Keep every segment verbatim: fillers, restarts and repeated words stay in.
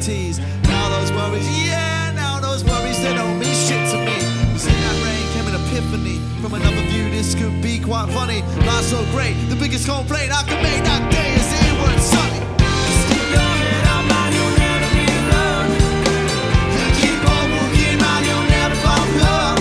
T Ts. Now those worries, yeah, now those worries, they don't mean shit to me. Cause in that rain came an epiphany. From another view, this could be quite funny. Life's so great, the biggest complaint I could make that day is it weren't sunny. Just keep your head up, man, you'll never be alone. Keep on walking, man, you'll never fall alone.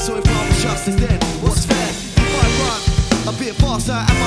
So if I'm just as dead, what's fair? If I run a bit faster